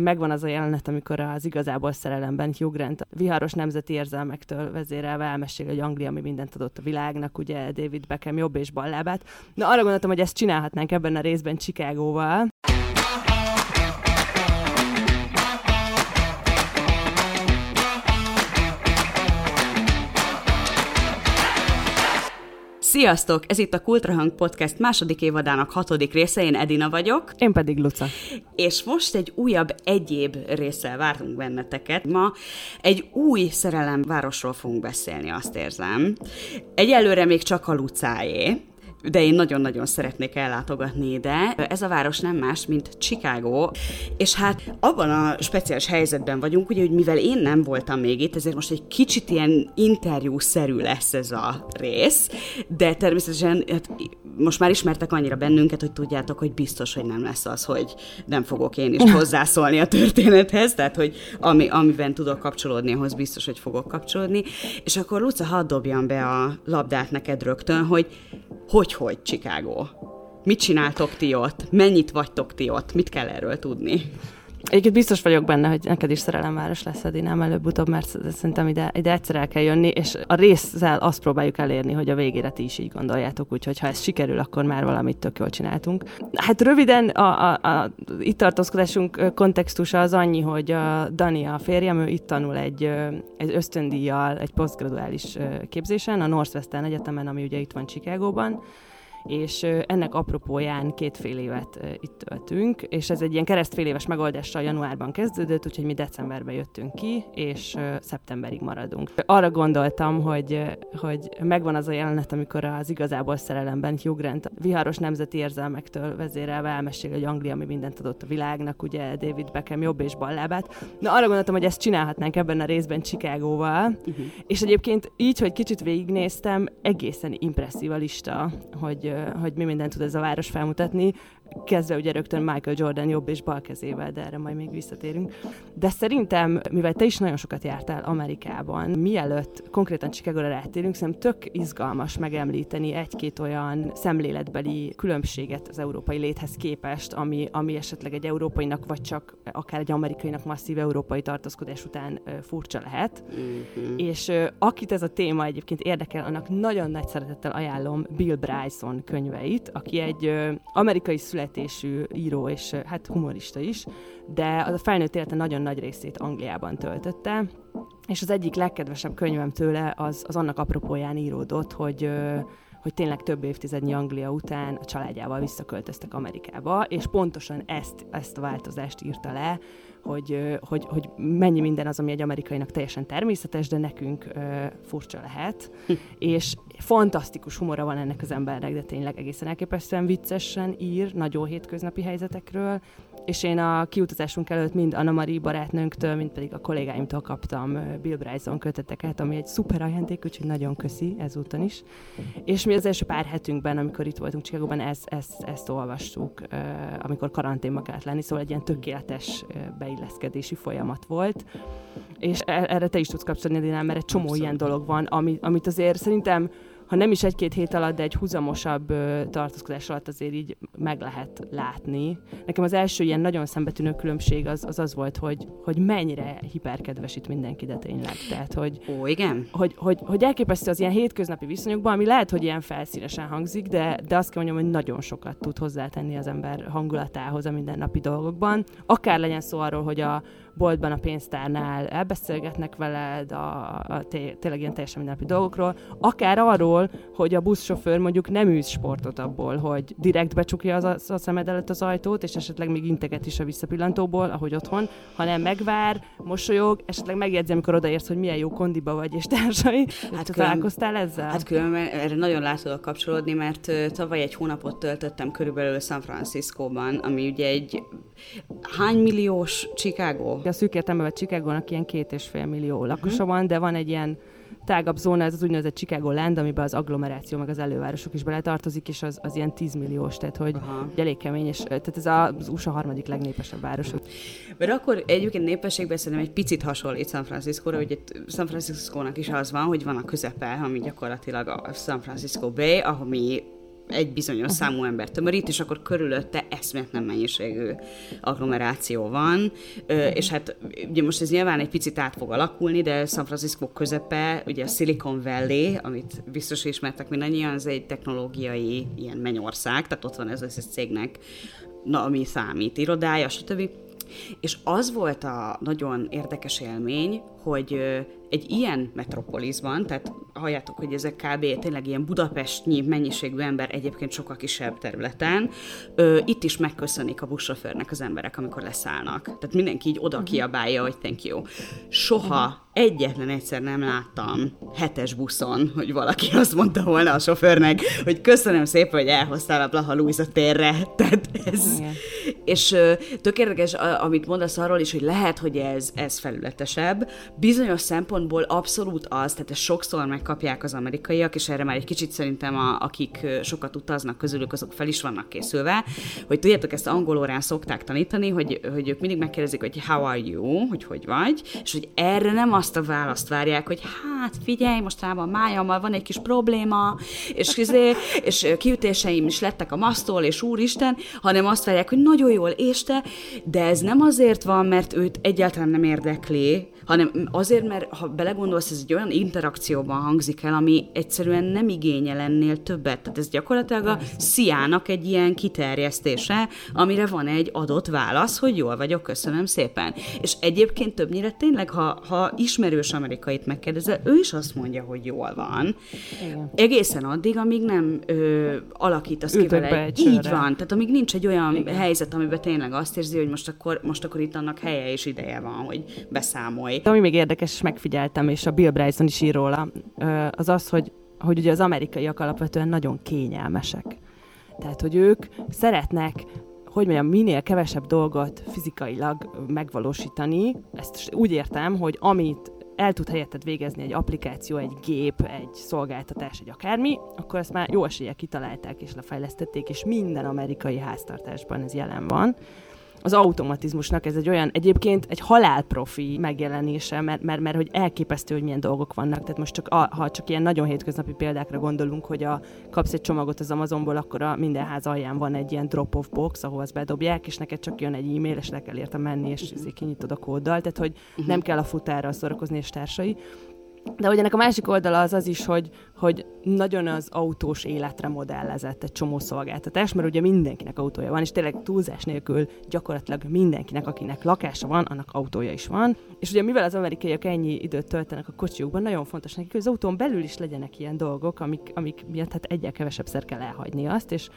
Megvan az a jelenet, amikor az Igazából szerelemben Hugh Grant viharos nemzeti érzelmektől vezérelve elmeséli, hogy Anglia, ami mindent adott a világnak, ugye David Beckham jobb és bal lábát. Na, arra gondoltam, hogy ezt csinálhatnánk ebben a részben Chicagóval. Sziasztok! Ez itt a Kultrahang Podcast második évadának 6. része, én Edina vagyok. Én pedig Luca. És most egy újabb egyéb résszel várunk benneteket. Ma egy új szerelemvárosról fogunk beszélni, azt érzem. Egyelőre még csak a Lucáé, de én nagyon-nagyon szeretnék ellátogatni ide. Ez a város nem más, mint Chicago, és hát abban a speciális helyzetben vagyunk, ugye, hogy mivel én nem voltam még itt, ezért most egy kicsit ilyen interjúszerű lesz ez a rész, de természetesen hát, most már ismertek annyira bennünket, hogy tudjátok, hogy biztos, hogy nem lesz az, hogy nem fogok én is hozzászólni a történethez, tehát, hogy amiben tudok kapcsolódni, ahhoz biztos, hogy fogok kapcsolódni, és akkor Luca, hadd dobjam be a labdát neked rögtön, hogy Chicago? Mit csináltok ti ott? Mennyit vagytok ti ott? Mit kell erről tudni? Egyébként biztos vagyok benne, hogy neked is szerelemváros lesz, Edinám, előbb-utóbb, mert szerintem ide egyszer el kell jönni, és a résszel azt próbáljuk elérni, hogy a végére ti is így gondoljátok, úgyhogy ha ez sikerül, akkor már valamit tök jól csináltunk. Hát röviden a itt tartózkodásunk kontextusa az annyi, hogy a Dani, a férjem, ő itt tanul egy ösztöndíjjal, egy posztgraduális képzésen, a Northwestern Egyetemen, ami ugye itt van Chicagóban, és ennek apropóján 2,5 évet itt töltünk, és ez egy ilyen keresztféléves megoldással januárban kezdődött, úgyhogy mi decemberben jöttünk ki, és szeptemberig maradunk. Arra gondoltam, hogy megvan az a jelenet, amikor az Igazából szerelemben Hugh Grant viharos nemzeti érzelmektől vezérelve elmeséli, hogy Anglia, ami mindent adott a világnak, ugye David Beckham jobb és bal lábát. Na, arra gondoltam, hogy ezt csinálhatnánk ebben a részben Chicagóval, és egyébként így, hogy kicsit végignéztem, egészen impresszív a lista, hogy mi mindent tud ez a város felmutatni, kezdve ugye rögtön Michael Jordan jobb és bal kezével, de erre majd még visszatérünk. De szerintem, mivel te is nagyon sokat jártál Amerikában, mielőtt konkrétan Chicagóra rátérünk, szerintem tök izgalmas megemlíteni egy-két olyan szemléletbeli különbséget az európai léthez képest, ami esetleg egy európainak, vagy csak akár egy amerikainak masszív európai tartózkodás után furcsa lehet. És akit ez a téma egyébként érdekel, annak nagyon nagy szeretettel ajánlom Bill Bryson könyveit, aki egy amerikai születésű író és hát humorista is, de az a felnőtt élete nagyon nagy részét Angliában töltötte, és az egyik legkedvesebb könyvem tőle az annak apropóján íródott, hogy tényleg több évtizednyi Anglia után a családjával visszaköltöztek Amerikába, és pontosan ezt a változást írta le, hogy mennyi minden az, ami egy amerikainak teljesen természetes, de nekünk furcsa lehet. És fantasztikus humora van ennek az embernek, de tényleg egészen elképesztően viccesen ír, nagyon hétköznapi helyzetekről, és én a kiutazásunk előtt mind Anna Marie barátnőnktől, mind pedig a kollégáimtól kaptam Bill Bryson köteteket, ami egy szuper ajándék, úgyhogy nagyon köszi ezúton is. És mi az első pár hetünkben, amikor itt voltunk Chicagóban, ezt olvastuk, amikor karanténba kellett lenni, szóval egy ilyen tökéletes beilleszkedési folyamat volt. És erre te is tudsz kapcsolni, Edinám, mert egy csomó ilyen dolog van, amit azért szerintem, ha nem is egy-két hét alatt, de egy huzamosabb tartózkodás alatt azért így meg lehet látni. Nekem az első ilyen nagyon szembetűnő különbség az volt, hogy mennyire hiperkedves itt mindenki, de tényleg. Tehát, hogy elképesztő az ilyen hétköznapi viszonyokban, ami lehet, hogy ilyen felszínesen hangzik, de azt kell mondjam, hogy nagyon sokat tud hozzátenni az ember hangulatához a mindennapi dolgokban. Akár legyen szó arról, hogy a boltban, a pénztárnál elbeszélgetnek veled tényleg ilyen teljesen mindennapi dolgokról, akár arról, hogy a buszsofőr mondjuk nem űz sportot abból, hogy direkt becsukja a szemed előtt az ajtót, és esetleg még integet is a visszapillantóból, ahogy otthon, hanem megvár, mosolyog, esetleg megjegyzi, amikor odaérsz, hogy milyen jó kondiba vagy és társai. Hát találkoztál ezzel? Hát különben erre nagyon rá tudok kapcsolódni, mert tavaly egy hónapot töltöttem körülbelül San Franciscóban, ami ugye egy hány milliós Chicago? A szűk értelmevet Chicagónak ilyen 2,5 millió lakosa van, de van egy ilyen tágabb zóna, ez az úgynevezett Chicago-Land, amiben az agglomeráció, meg az elővárosok is beletartozik, és az ilyen 10 milliós, tehát hogy elég kemény, és tehát ez az USA harmadik legnépesebb város. Mert akkor egyébként népességben szerintem egy picit hasonlít San Franciscóra, hogy San Franciscónak is az van, hogy van a közepe, ami gyakorlatilag a San Francisco Bay, ahol mi egy bizonyos számú ember tömörít, és akkor körülötte eszméletlen mennyiségű agglomeráció van, és hát ugye most ez nyilván egy picit át fog alakulni, de San Francisco közepe, ugye a Silicon Valley, amit biztos ismertek mindannyian, ez egy technológiai ilyen mennyország, tehát ott van ez az cégnek, na, ami számít, irodája, stb. És az volt a nagyon érdekes élmény, hogy egy ilyen metropoliszban, tehát halljátok, hogy ezek kb. Tényleg ilyen budapestnyi mennyiségű ember egyébként sokkal kisebb területen, itt is megköszönik a buszsofőrnek az emberek, amikor leszállnak. Tehát mindenki így oda kiabálja, hogy thank you. Soha egyetlen egyszer nem láttam hetes buszon, hogy valaki azt mondta volna a sofőrnek, hogy köszönöm szépen, hogy elhoztál a Blaha Lujza térre. Tehát ez... Igen. És tök érdekes, amit mondasz arról is, hogy lehet, hogy ez felületesebb. Bizonyos szempontból abszolút az, tehát sokszor megkapják az amerikaiak, és erre már egy kicsit szerintem akik sokat utaznak közülük, azok fel is vannak készülve, hogy tudjátok, ezt angol órán szokták tanítani, hogy ők mindig megkérdezik, hogy how are you, hogy hogy vagy, és hogy erre nem azt a választ várják, hogy hát figyelj, mostanában májammal van egy kis probléma, és kiütéseim is lettek a masztól, és úristen, hanem azt várják, hogy nagyon jól, és te, de ez nem azért van, mert őt egyáltalán nem érdekli, hanem azért, mert ha belegondolsz, ez egy olyan interakcióban hangzik el, ami egyszerűen nem igényel ennél többet. Tehát ez gyakorlatilag a sziának egy ilyen kiterjesztése, amire van egy adott válasz, hogy jól vagyok, köszönöm szépen. És egyébként többnyire tényleg, ha ismerős amerikait megkérdezel, ő is azt mondja, hogy jól van. Egészen addig, amíg nem alakítasz ki vele. Így van. Tehát amíg nincs egy olyan helyzet, amiben tényleg azt érzi, hogy most akkor itt annak helye és ideje van, hogy beszámolj. Ami még érdekes, megfigyeltem, és a Bill Bryson is ír róla, az az, hogy ugye az amerikaiak alapvetően nagyon kényelmesek. Tehát, hogy ők szeretnek, hogy mondjam, minél kevesebb dolgot fizikailag megvalósítani. Ezt úgy értem, hogy amit el tud helyetted végezni egy applikáció, egy gép, egy szolgáltatás, egy akármi, akkor ezt már jó eséllyel kitalálták és lefejlesztették, és minden amerikai háztartásban ez jelen van. Az automatizmusnak ez egy olyan, egyébként egy halálprofi megjelenése, mert hogy elképesztő, hogy milyen dolgok vannak. Tehát most ha csak ilyen nagyon hétköznapi példákra gondolunk, hogy kapsz egy csomagot az Amazonból, akkor a minden ház alján van egy ilyen drop-off box, ahol azt bedobják, és neked csak jön egy e-mail, és le kell érte menni, és kinyitod a kóddal. Tehát, hogy nem kell a futárral szórakozni és társai. De hogy ennek a másik oldala az is, hogy nagyon az autós életre modellezett egy csomó szolgáltatás, mert ugye mindenkinek autója van, és tényleg túlzás nélkül gyakorlatilag mindenkinek, akinek lakása van, annak autója is van. És ugye mivel az amerikaiak ennyi időt töltenek a kocsijukban, nagyon fontos nekik, hogy az autón belül is legyenek ilyen dolgok, amik miatt hát egyel kevesebbszer kell elhagyni azt, és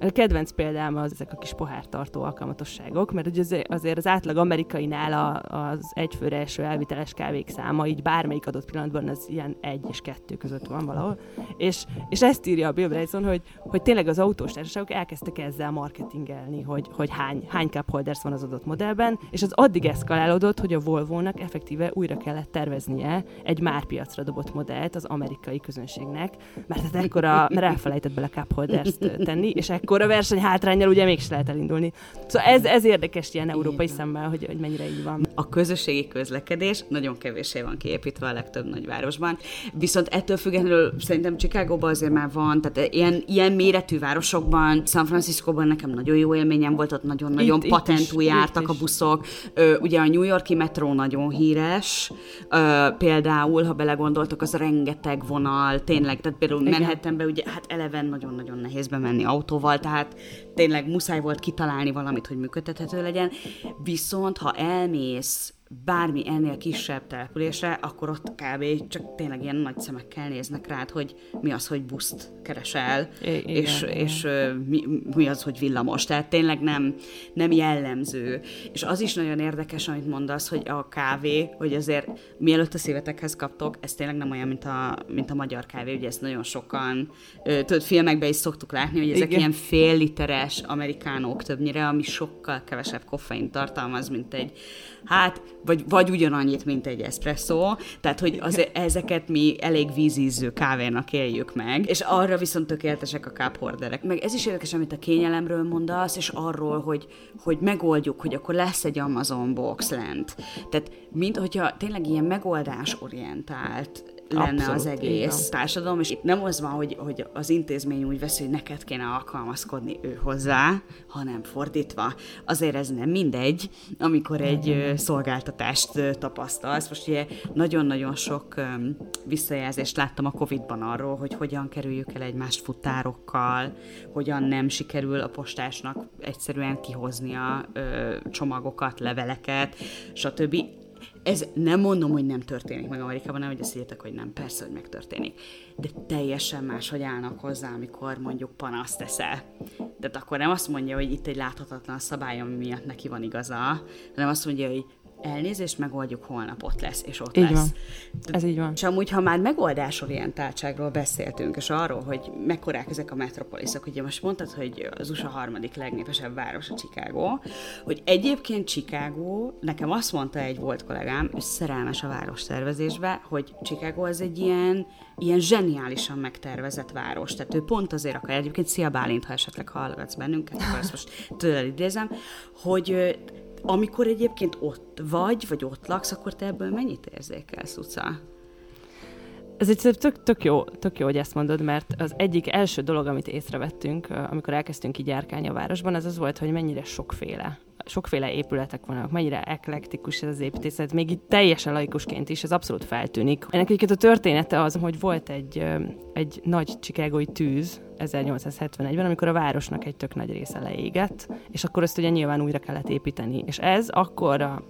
a kedvenc példám az ezek a kis pohártartó alkalmatosságok, mert ugye azért az átlag amerikainál az egyfőre eső elviteles kávék száma, így bármelyik adott pillanatban az ilyen 1 és 2 között van valahol. És ezt írja a Bill Bryson, hogy tényleg az autós társaságok elkezdtek ezzel marketingelni, hogy hány cup holders van az adott modellben, és az addig eszkalálódott, hogy a Volvo-nak effektíve újra kellett terveznie egy már piacra dobott modellt az amerikai közönségnek, mert ekkora elfelejtett bele cup holders-t tenni, és akkor a verseny hátránnyal ugye mégis lehet elindulni. Szóval ez érdekes ilyen európai szemmel, hogy mennyire így van. A közösségi közlekedés nagyon kevéssé van kiépítve a legtöbb nagyvárosban, viszont ettől függetlenül szerintem Chicagóban azért már van, tehát ilyen méretű városokban, San Franciscóban nekem nagyon jó élményem volt, ott nagyon-nagyon patentú jártak a buszok. Ugye a New Yorki metró nagyon híres, például, ha belegondoltok, az rengeteg vonal, tényleg, tehát például Manhattanbe ugye, hát eleven nagyon-nagyon nehéz bemenni autóval, tehát tényleg muszáj volt kitalálni valamit, hogy működtethető legyen. Viszont, ha elmész bármi ennél kisebb településre, akkor ott kb. Csak tényleg ilyen nagy szemekkel néznek rád, hogy mi az, hogy buszt keresel, és mi az, hogy villamos. Tehát tényleg nem jellemző. És az is nagyon érdekes, amit mondasz, hogy a kávé, hogy azért mielőtt a szívetekhez kaptok, ez tényleg nem olyan, mint a magyar kávé, ugye ezt nagyon sokan, filmekben is szoktuk látni, hogy ezek ilyen fél literes amerikánók többnyire, ami sokkal kevesebb koffein tartalmaz, mint egy vagy ugyanannyit, mint egy eszpresszó, tehát hogy ezeket mi elég vízízző kávénak éljük meg, és arra viszont tökéletesek a cup holderek. Meg ez is érdekes, amit a kényelemről mondasz, és arról, hogy megoldjuk, hogy akkor lesz egy Amazon box lent. Tehát mint hogyha tényleg ilyen megoldásorientált lenne abszolút, az egész társadalom, és itt nem az van, hogy az intézmény úgy veszi, hogy neked kéne alkalmazkodni ő hozzá, hanem fordítva. Azért ez nem mindegy, amikor egy szolgáltatást tapasztalsz. Most ugye nagyon-nagyon sok visszajelzést láttam a Covid-ban arról, hogy hogyan kerüljük el egymást futárokkal, hogyan nem sikerül a postásnak egyszerűen kihoznia csomagokat, leveleket, stb. Ez nem mondom, hogy nem történik meg Amerikában, nem, hogy azt higgyetek, hogy nem, persze, hogy megtörténik. De teljesen máshogy állnak hozzá, amikor mondjuk panaszt teszel. Tehát akkor nem azt mondja, hogy itt egy láthatatlan szabályom miatt neki van igaza, hanem azt mondja, hogy elnézést, megoldjuk, holnap ott lesz, és ott így lesz. Van. Ez így van. És amúgy, ha már megoldásorientáltságról beszéltünk, és arról, hogy mekkorák ezek a metropoliszok, ugye most mondtad, hogy az USA harmadik legnépesebb városa Chicago, hogy egyébként Chicago, nekem azt mondta egy volt kollégám, ő szerelmes a várostervezésbe, hogy Chicago az egy ilyen zseniálisan megtervezett város. Tehát ő pont azért akar, egyébként szia Bálint, ha esetleg hallgatsz bennünket, akkor ezt most tőled idézem, hogy amikor egyébként ott vagy ott laksz, akkor te ebből mennyit érzékelsz, Uca? Ez egy tök jó, hogy ezt mondod, mert az egyik első dolog, amit észrevettünk, amikor elkezdtünk így járkálni a városban, az volt, hogy mennyire sokféle épületek vannak, mennyire eklektikus ez az építészet, még itt teljesen laikusként is, ez abszolút feltűnik. Ennek egyébként a története az, hogy volt egy nagy chicagói tűz 1871-ben, amikor a városnak egy tök nagy része leégett, és akkor ezt ugye nyilván újra kellett építeni. És ez akkor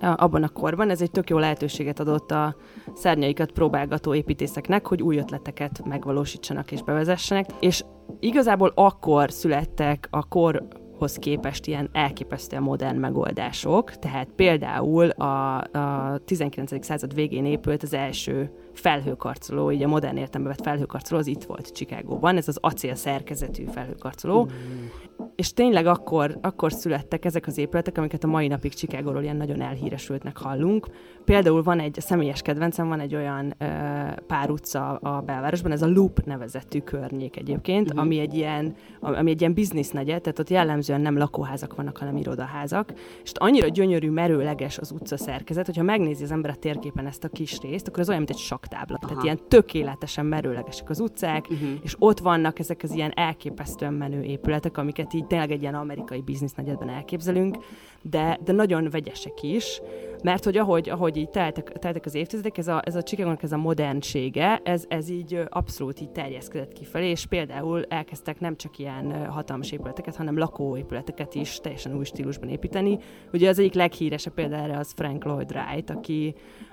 abban a korban ez egy tök jó lehetőséget adott a szárnyaikat próbálgató építészeknek, hogy új ötleteket megvalósítsanak és bevezessenek. És igazából akkor születtek a korhoz képest ilyen elképesztően modern megoldások, tehát például a 19. század végén épült az első felhőkarcoló, így a modern értelemben vett felhőkarcoló, az itt volt Chicagóban, ez az acél szerkezetű felhőkarcoló. És tényleg akkor születtek ezek az épületek, amiket a mai napig Chicagóról ilyen nagyon elhíresültnek hallunk. Például van egy személyes kedvencem, van egy olyan pár utca a belvárosban, ez a Loop nevezetű környék egyébként, ami egy ilyen biznisznegyed, tehát ott jellemzően nem lakóházak vannak, hanem irodaházak. És annyira gyönyörű, merőleges az utca szerkezet, hogyha megnézi az ember a térképen ezt a kis részt, akkor az olyan, mint egy saktábla. Aha. Tehát ilyen tökéletesen merőlegesek az utcák, és ott vannak ezek az ilyen elképesztően menő épületek, amiket így tényleg egy ilyen amerikai biznisznegyedben elképzelünk, de nagyon vegyesek is, mert hogy ahogy így teltek az évtizedek, ez a Chicagónak ez a modernsége, ez így abszolút így terjeszkedett kifelé, és például elkezdtek nem csak ilyen hatalmas épületeket, hanem lakóépületeket is teljesen új stílusban építeni. Ugye az egyik leghíresebb például erre az Frank Lloyd Wright,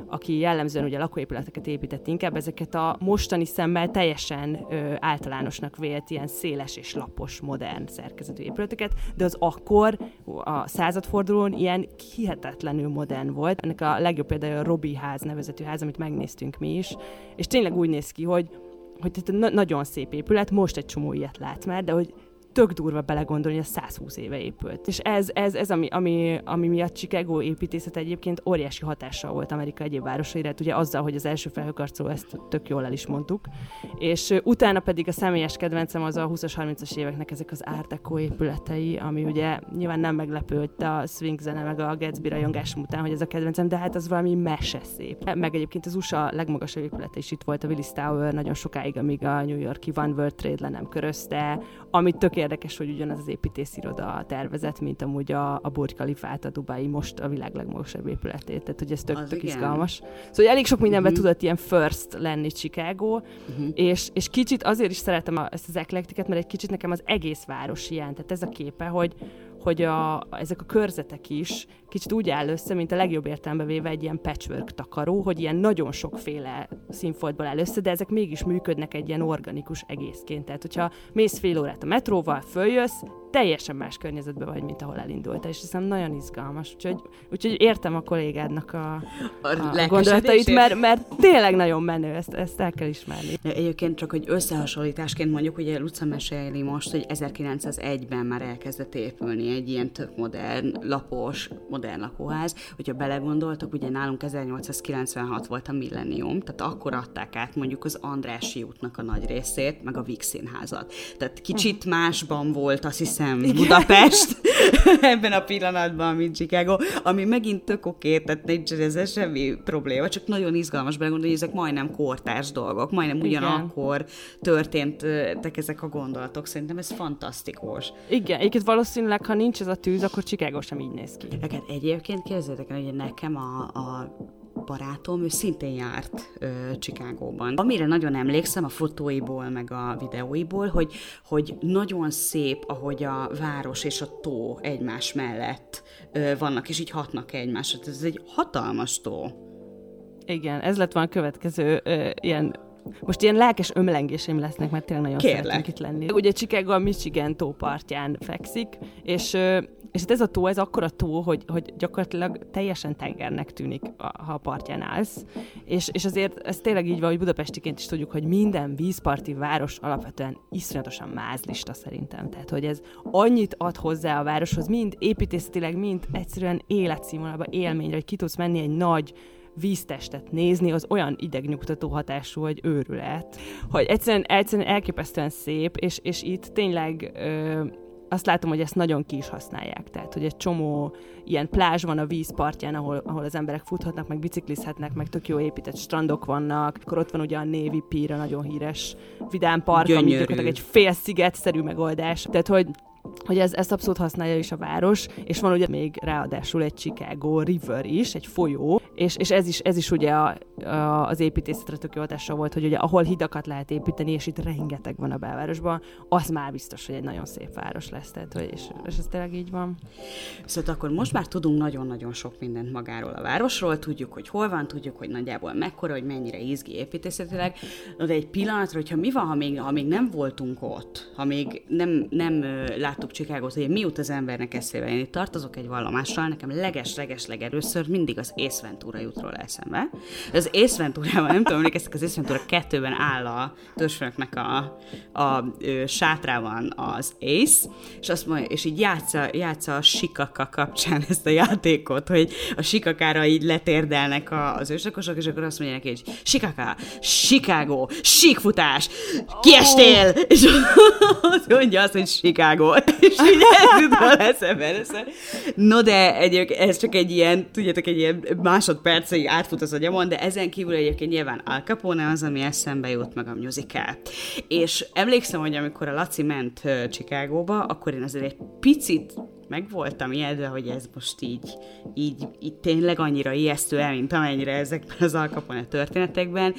aki jellemzően ugye lakóépületeket épített inkább, ezeket a mostani szemmel teljesen általánosnak vélt ilyen széles és lapos modern szerkezetű épületeket, de az akkor a századfordulón ilyen hihetetlenül modern volt. Ennek a legjobb példája a Robi ház nevezetű ház, amit megnéztünk mi is, és tényleg úgy néz ki, hogy nagyon szép épület, most egy csomó ilyet látsz már, de hogy tök durva belegondolni, hogy 120 éve épült. És ez ami miatt Chicago építészet egyébként óriási hatással volt Amerika egyéb városaira, ugye azzal, hogy az első felhőkarcoló, ezt tök jól el is mondtuk. És utána pedig a személyes kedvencem az a 20-as, 30-as éveknek ezek az Art Deco épületei, ami ugye nyilván nem meglepő, hogy a swing zene meg a Gatsby rajongásom után, hogy ez a kedvencem, de hát az valami mese szép. Meg egyébként az USA legmagasabb épülete is itt volt, a Willis Tower nagyon sokáig, amíg a New York-i One World Trade le nem körözte, amit tök érdekes, hogy ugyanaz az építésziroda tervezett, mint amúgy a Burj Khalifát, a Dubai most a világ legmagasabb épületét. Tehát, hogy ez tök izgalmas. Szóval elég sok mindenben tudott ilyen first lenni Chicago, és kicsit azért is szeretem ezt az eklektikát, mert egy kicsit nekem az egész város ilyen. Tehát ez a képe, hogy ezek a körzetek is kicsit úgy áll össze, mint a legjobb értelembe véve egy ilyen patchwork takaró, hogy ilyen nagyon sokféle színfoltból áll össze, de ezek mégis működnek egy ilyen organikus egészként. Tehát, hogyha mész fél órát a metróval, följössz, teljesen más környezetben vagy, mint ahol elindultál, és hiszem nagyon izgalmas. Úgyhogy értem a kollégádnak a gondolatait, mert tényleg nagyon menő, ezt el kell ismerni. Egyébként csak, hogy összehasonlításként mondjuk, ugye Luca meséli most, hogy 1901-ben már elkezdett épülni egy ilyen tök modern, lapos, modern lakóház. Hogyha belegondoltak, ugye nálunk 1896 volt a millennium, tehát akkor adták át mondjuk az Andrássy útnak a nagy részét, meg a Víg Színházat. Tehát kicsit másban volt, azt hiszem, Budapest, ebben a pillanatban, mint Chicago, ami megint tök oké, tehát nincs ezzel semmi probléma, csak nagyon izgalmas belegondolni, hogy ezek majdnem kortárs dolgok, majdnem ugyanakkor történtek ezek a gondolatok. Szerintem ez fantasztikus. Igen, egyébként valószínűleg, ha nincs ez a tűz, akkor Chicago sem így néz ki. Neked egyébként képzeljétek el, hogy nekem a barátom, ő szintén járt Chicagóban. Amire nagyon emlékszem a fotóiból, meg a videóiból, hogy nagyon szép, ahogy a város és a tó egymás mellett vannak, és így hatnak egymásra. Ez egy hatalmas tó. Igen, ez lett volna a következő ilyen lelkes ömlengéseim lesznek, mert tényleg nagyon szeretnék itt lenni. Ugye Chicago a Michigan tópartján fekszik, és ez a tó, ez akkora tó, hogy gyakorlatilag teljesen tengernek tűnik, ha a partján állsz. És azért ez tényleg így van, hogy budapestiként is tudjuk, hogy minden vízparti város alapvetően iszonyatosan mázlista szerintem. Tehát, hogy ez annyit ad hozzá a városhoz, mind építészetileg, mind egyszerűen életszínvonalba, élményre, hogy ki tudsz menni egy nagy víztestet nézni, az olyan idegnyugtató hatású, hogy őrület. Hogy egyszerűen elképesztően szép, és itt tényleg... Azt látom, hogy ezt nagyon ki is használják. Tehát, hogy egy csomó ilyen plázs van a vízpartján, ahol az emberek futhatnak, meg biciklizhetnek, meg tök jó épített strandok vannak. Akkor ott van ugye a Navy Pier, a nagyon híres vidám park, ami gyakorlatilag egy félszigetszerű megoldás. Tehát, hogy ezt abszolút használja is a város, és van ugye még ráadásul egy Chicago River is, egy folyó, és ez is ugye az építészetre tök jó hatással volt, hogy ugye ahol hidakat lehet építeni, és itt rengeteg van a belvárosban, az már biztos, hogy egy nagyon szép város lesz, tehát, hogy és ez tényleg így van. Szóval akkor most már tudunk nagyon-nagyon sok mindent magáról a városról, tudjuk, hogy hol van, tudjuk, hogy nagyjából mekkora, hogy mennyire izgi építészetileg, de egy pillanatra, hogyha mi van, ha még nem voltunk ott, ha még nem láttuk Chicagót, hogy mi jut az embernek eszébe. Én itt tartozok egy vallomással, nekem leges-leges-leg először mindig az Ace Ventura jut róla eszembe. Az Ace Venturában, nem tudom, emlékeztek, az Ace Ventura 2-ben áll a törzsfőnöknek a sátrában az Ace, és azt mondja, és így játsza a sikaka kapcsán ezt a játékot, hogy a sikakára így letérdelnek az őslakosok, és akkor azt mondja neki, hogy sikaka, Chicago, síkfutás, kiestél! Oh. És azt mondja azt, hogy Chicago. És így ez jutva eszembe először. No de egyébként ez csak egy ilyen, tudjátok, egy ilyen másodpercig átfut az agyamon, de ezen kívül egyébként nyilván Al Capone az, ami eszembe jut, meg a musical. És emlékszem, hogy amikor a Laci ment Chicagóba, akkor én azért egy picit meg voltam ijedve, hogy ez most így tényleg annyira ijesztő el, mint amennyire ezekben az Al Capone történetekben,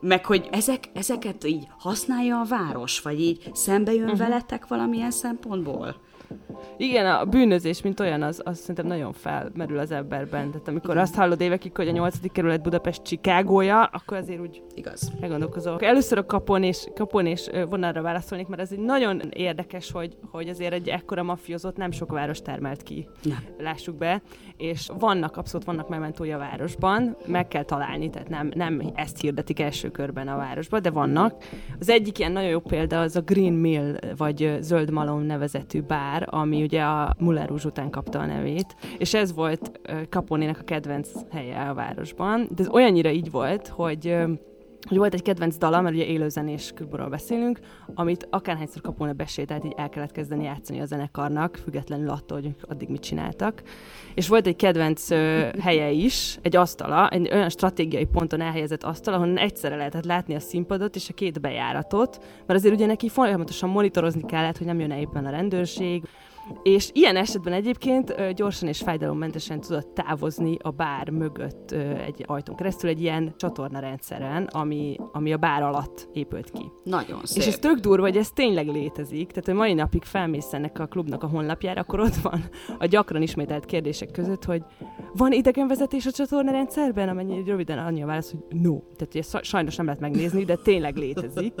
meg hogy ezeket így használja a város, vagy így szembe jön veletek valamilyen szempontból? Igen, a bűnözés, mint olyan, az szerintem nagyon felmerül az emberben. Tehát amikor azt hallod évekig, hogy a 8. kerület Budapest Chicagója, akkor azért úgy igaz. Meggondolkozol. Először a Capone és vonalra válaszolnék, mert ez egy nagyon érdekes, hogy azért egy ekkora mafiózót nem sok város termelt ki. Ja. Lássuk be. És abszolút vannak mementói a városban, meg kell találni, tehát nem ezt hirdetik első körben a városban, de vannak. Az egyik ilyen nagyon jó példa az a Green Mill, vagy Zöld Malom nevezetű bár, ami ugye a Moulin Rouge után kapta a nevét, és ez volt Capone-nek a kedvenc helye a városban. De ez olyannyira így volt, hogy volt egy kedvenc dala, mert ugye élőzenés klubról beszélünk, amit akárhányszor Capone besétált, így el kellett kezdeni játszani a zenekarnak, függetlenül attól, hogy addig mit csináltak. És volt egy kedvenc helye is, egy asztala, egy olyan stratégiai ponton elhelyezett asztal, ahonnan egyszerre lehetett látni a színpadot és a két bejáratot, mert azért ugye neki folyamatosan monitorozni kellett, hogy nem jön éppen a rendőrség. És ilyen esetben egyébként gyorsan és fájdalommentesen tudott távozni a bár mögött egy ajtón keresztül egy ilyen csatornarendszeren, ami a bár alatt épült ki. Nagyon szép. És ez tök durva, hogy ez tényleg létezik, tehát hogy mai napig felmész ennek a klubnak a honlapjára, akkor ott van a gyakran ismételt kérdések között, hogy van idegenvezetés a csatornarendszerben? Amennyi röviden annyi a válasz, hogy no. Tehát hogy sajnos nem lehet megnézni, de tényleg létezik.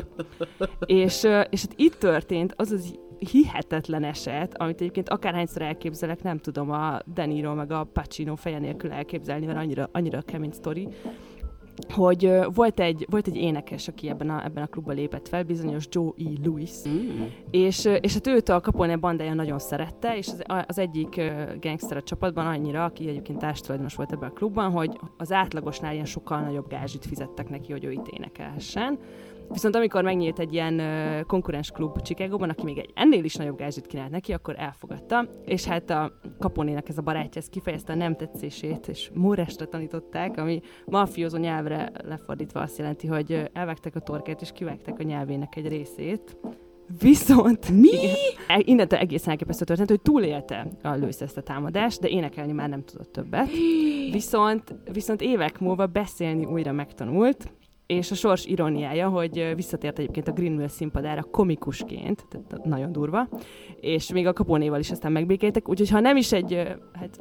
És hát itt történt az hihetetlen eset, amit egyébként akárhányszor elképzelek, nem tudom a De Niro meg a Pacino feje nélkül elképzelni, mert annyira kemény sztori, hogy volt egy énekes, aki ebben a klubban lépett fel, bizonyos Joe E. Lewis, és hát őt a Capone bandája nagyon szerette, és az egyik gangster a csapatban annyira, aki egyébként társtulajdonos volt ebben a klubban, hogy az átlagosnál ilyen sokkal nagyobb gázsit fizettek neki, hogy ő itt énekelhessen. Viszont amikor megnyílt egy ilyen konkurens klub Chicagóban, aki még egy ennél is nagyobb gázsit kínált neki, akkor elfogadta, és hát a Capone-nak ez a barátja, ez kifejezte a nem tetszését, és móresre tanították, ami mafiózó nyelvre lefordítva azt jelenti, hogy elvágták a torkát, és kivágták a nyelvének egy részét. Viszont innentől egészen elképesztő történt, hogy túlélte a Lewis ezt a támadást, de énekelni már nem tudott többet. Viszont évek múlva beszélni újra megtanult, és a sors iróniája, hogy visszatért egyébként a Green Mill színpadára komikusként, tehát nagyon durva, és még a Caponéval is aztán megbékéltek, úgyhogy ha nem is egy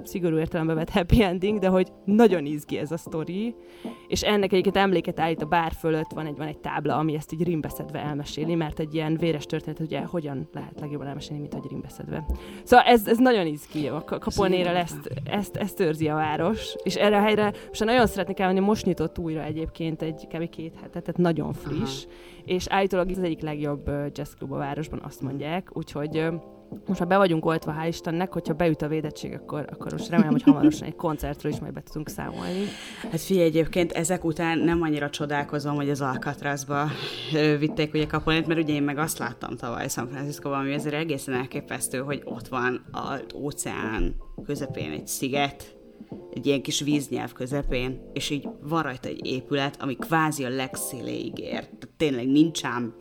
szigorú értelembe vett happy ending, de hogy nagyon izgi ez a sztori, és ennek egyébként emléket állít a bár fölött, van egy tábla, ami ezt így rimbeszedve elmeséli, mert egy ilyen véres történet, ugye hogyan lehet legjobban elmesélni, mint hogy rimbeszedve. Szóval ez nagyon izgi, a Caponéra ezt őrzi a város, és erre a helyre most nagyon szeretnék elmenni, most nyitott újra egyébként egy kb. 2 hete, tehát nagyon friss, és állítólag ez az egyik legjobb jazzklub a városban, azt mondják, úgyhogy most már be vagyunk oltva, hál' Istennek, hogyha beüt a védettség, akkor most remélem, hogy hamarosan egy koncertről is majd be tudunk számolni. Hát figyelj, egyébként ezek után nem annyira csodálkozom, hogy az Alcatrazba vitték ugye Caponét, mert ugye én meg azt láttam tavaly San Franciscoban, ami azért egészen elképesztő, hogy ott van az óceán közepén egy sziget, egy ilyen kis víznyelv közepén, és így van rajta egy épület, ami kvázi a legszéléig ér. Tényleg nincs ám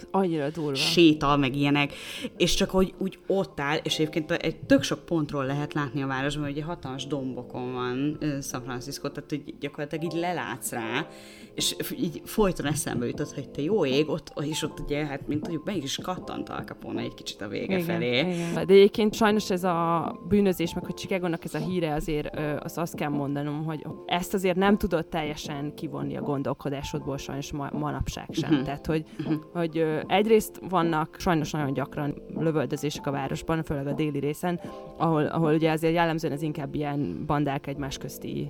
séta, meg ilyenek, és csak hogy úgy ott áll, és egyébként egy tök sok pontról lehet látni a városban, hogy egy hatalmas dombokon van San Francisco, tehát hogy gyakorlatilag így lelátsz rá, és így folyton eszembe jutott, hogy te jó ég, ott ugye, hát mint tudjuk, meg is kattant Al Capone egy kicsit a vége felé. Igen. De egyébként sajnos ez a bűnözés, meg hogy Chicagónak ez a híre azért azt kell mondanom, hogy ezt azért nem tudod teljesen kivonni a gondolkodásodból sajnos manapság sem. Tehát, hogy egyrészt vannak sajnos nagyon gyakran lövöldözések a városban, főleg a déli részen, ahol ugye azért jellemzően ez inkább ilyen bandák egymás közti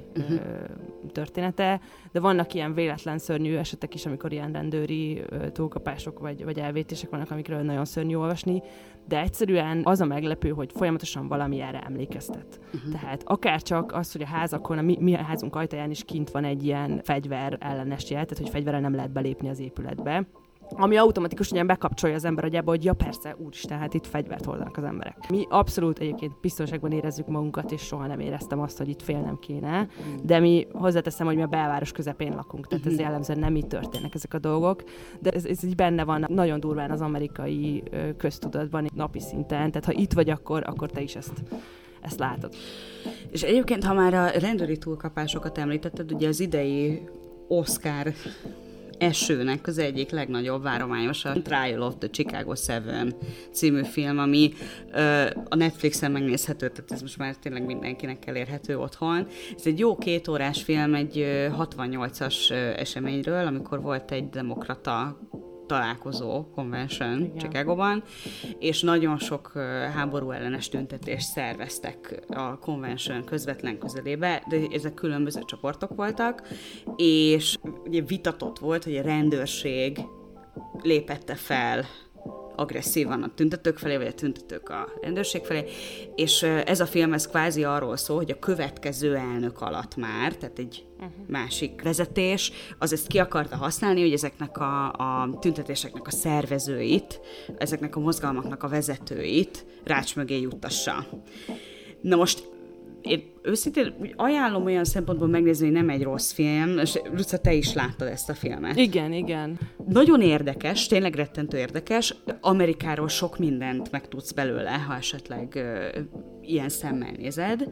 története, de vannak ilyen véletlen szörnyű esetek is, amikor ilyen rendőri túlkapások vagy elvétések vannak, amikről nagyon szörnyű olvasni, de egyszerűen az a meglepő, hogy folyamatosan valami erre emlékeztet. Tehát akárcsak az, hogy a házakon, a mi házunk ajtaján is kint van egy ilyen fegyver ellenes jel, tehát hogy fegyverrel nem lehet belépni az épületbe, ami automatikusan ugyan bekapcsolja az ember agyába, hogy ja persze, úristen, hát itt fegyvert hordanak az emberek. Mi abszolút egyébként biztonságban érezzük magunkat, és soha nem éreztem azt, hogy itt félnem kéne, de mi hozzáteszem, hogy mi a belváros közepén lakunk, tehát ez jellemzően nem így történnek ezek a dolgok, de ez így benne van nagyon durván az amerikai köztudatban, napi szinten, tehát ha itt vagy, akkor te is ezt látod. És egyébként, ha már a rendőri túlkapásokat említetted, ugye az idei Oscar esőnek az egyik legnagyobb várományos a Trial of the Chicago Seven című film, ami a Netflixen megnézhető, tehát ez most már tényleg mindenkinek elérhető otthon. Ez egy jó 2 órás film egy 68-as eseményről, amikor volt egy demokrata találkozó, convention Chicagóban, és nagyon sok háború ellenes tüntetést szerveztek a convention közvetlen közelébe, de ezek különböző csoportok voltak, és ugye vitatott volt, hogy a rendőrség lépette fel agresszívan a tüntetők felé, vagy a tüntetők a rendőrség felé, és ez a film, ez kvázi arról szól, hogy a következő elnök alatt már, tehát egy másik vezetés, az ezt ki akarta használni, hogy ezeknek a tüntetéseknek a szervezőit, ezeknek a mozgalmaknak a vezetőit rács mögé juttassa. Na most én őszintén ajánlom olyan szempontból megnézni, hogy nem egy rossz film, és Luca, te is láttad ezt a filmet. Igen. Nagyon érdekes, tényleg rettentő érdekes. Amerikáról sok mindent megtudsz belőle, ha esetleg ilyen szemmel nézed.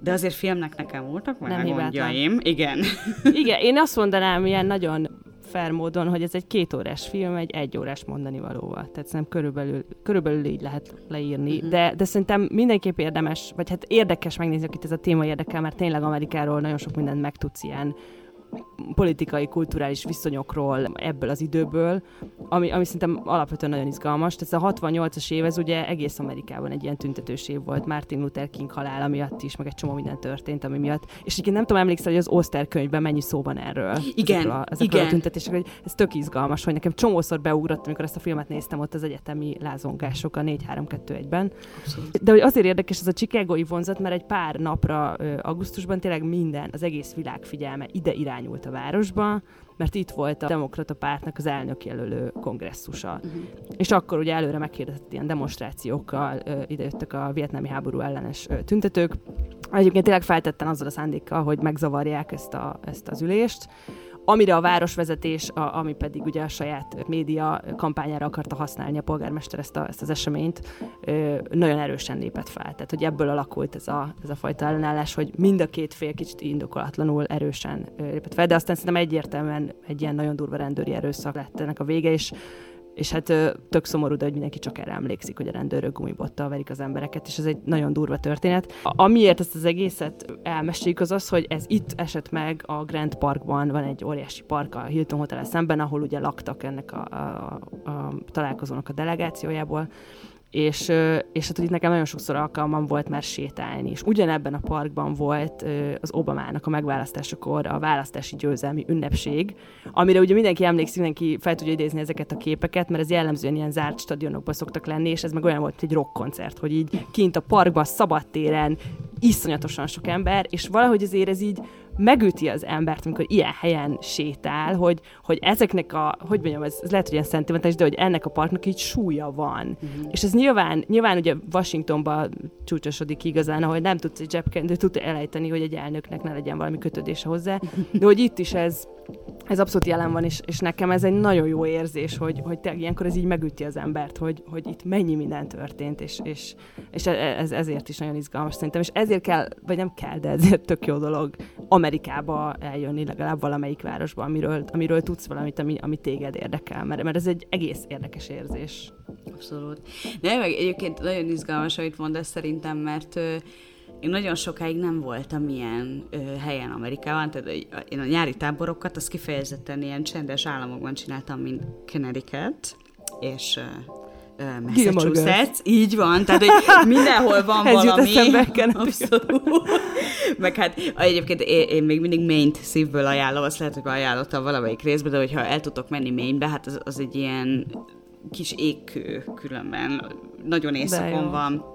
De azért filmnek nekem voltak már gondjaim. Igen. Igen, én azt mondanám ilyen nagyon fair módon, hogy ez egy 2 órás film, egy órás mondani valóval. Tehát szerintem körülbelül így lehet leírni. De szerintem mindenképp érdemes, vagy hát érdekes megnézni, akit ez a téma érdekel, mert tényleg Amerikáról nagyon sok mindent megtudsz ilyen politikai, kulturális viszonyokról ebből az időből, ami szerintem alapvetően nagyon izgalmas. Tehát a 68-as év, ez ugye egész Amerikában egy ilyen tüntetős év volt, Martin Luther King halála miatt is, meg egy csomó minden történt, ami miatt. És igen, nem tudom, emlékszel, hogy az Oster könyvben mennyi szó van erről. Igen, ezekről a tüntetésekről. Ez tök izgalmas, hogy nekem csomószor beugrott, amikor ezt a filmet néztem ott az egyetemi lázongások a 4-3-2-1-ben. De hogy azért érdekes ez a chicagói vonzat, mert egy pár napra augusztusban tényleg minden, az egész világ figyelme ide irányul. irányult a városba, mert itt volt a Demokrata Pártnak az elnökjelölő kongresszusa. Uh-huh. És akkor ugye előre meghirdetett ilyen demonstrációkkal idejöttek a vietnámi háború ellenes tüntetők. Egyébként tényleg feltetten azzal a szándékkal, hogy megzavarják ezt az ülést, amire a városvezetés, ami pedig ugye a saját média kampányára akarta használni a polgármester ezt az eseményt, nagyon erősen lépett fel. Tehát, hogy ebből alakult ez a fajta ellenállás, hogy mind a két fél kicsit indokolatlanul erősen lépett fel, de aztán szerintem egyértelműen egy ilyen nagyon durva rendőri erőszak lett ennek a vége, és hát tök szomorú, de hogy mindenki csak erre emlékszik, hogy a rendőrök gumibottal verik az embereket, és ez egy nagyon durva történet. Amiért ezt az egészet elmeséljük, az, hogy ez itt esett meg a Grand Parkban, van egy óriási park a Hilton Hotel szemben, ahol ugye laktak ennek a találkozónak a delegációjából, és hát itt nekem nagyon sokszor alkalmam volt már sétálni, és ugyanebben a parkban volt az Obamának a megválasztásakor a választási győzelmi ünnepség, amire ugye mindenki emlékszik, mindenki fel tudja idézni ezeket a képeket, mert ez jellemzően ilyen zárt stadionokban szoktak lenni, és ez meg olyan volt, mint egy rockkoncert, hogy így kint a parkban, szabadtéren, iszonyatosan sok ember, és valahogy azért ez így megüti az embert, amikor ilyen helyen sétál, hogy ezeknek ez lehet, hogy ilyen szentimentális, de hogy ennek a parknak így súlya van. Uh-huh. És ez nyilván ugye Washingtonban csúcsosodik igazán, ahogy nem tudsz egy zsebkendőt elejteni, hogy egy elnöknek ne legyen valami kötődése hozzá, de hogy itt is ez abszolút jelen van, és nekem ez egy nagyon jó érzés, hogy ilyenkor ez így megüti az embert, hogy itt mennyi minden történt, és ez ezért is nagyon izgalmas szerintem, és ezért kell, vagy nem kell, de ezért tök jó dolog Amerikába eljönni legalább valamelyik városba, amiről tudsz valamit, ami téged érdekel, mert ez egy egész érdekes érzés. Abszolút. De meg egyébként nagyon izgalmas, amit mondasz szerintem, mert én nagyon sokáig nem voltam ilyen helyen Amerikában, tehát én a nyári táborokat, azt kifejezetten ilyen csendes államokban csináltam, mint Connecticut, és Massachusetts, így van, tehát hogy mindenhol van valami. Abszolút. Meg hát egyébként én még mindig Maine-t szívből ajánlom, azt lehet, hogy ajánlottam valamelyik részbe, de hogyha el tudok menni Maine-be, hát az egy ilyen kis égkő különben, nagyon éjszakon van.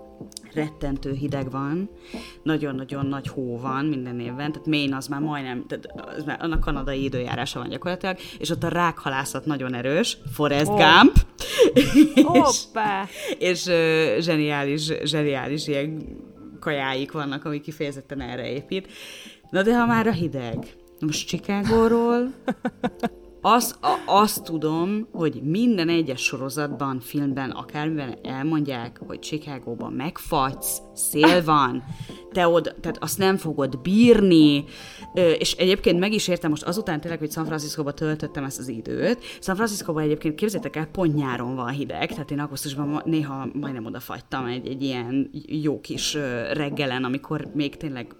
Rettentő hideg van, nagyon-nagyon nagy hó van minden évben, tehát Maine az már majdnem, tehát az már annak kanadai időjárása van gyakorlatilag, és ott a rákhalászat nagyon erős, Forrest Gump, és zseniális ilyen kajáik vannak, ami kifejezetten erre épít. Na de ha már a hideg, most Chicagóról... Azt tudom, hogy minden egyes sorozatban, filmben, akármiben elmondják, hogy Chicagóban megfagysz, szél van, tehát azt nem fogod bírni, és egyébként meg is értem most azután tényleg, hogy San Franciscóba töltöttem ezt az időt. San Franciscóban egyébként képzeljétek el, pont nyáron van hideg, tehát én augusztusban néha majdnem odafagytam egy ilyen jó kis reggelen, amikor még tényleg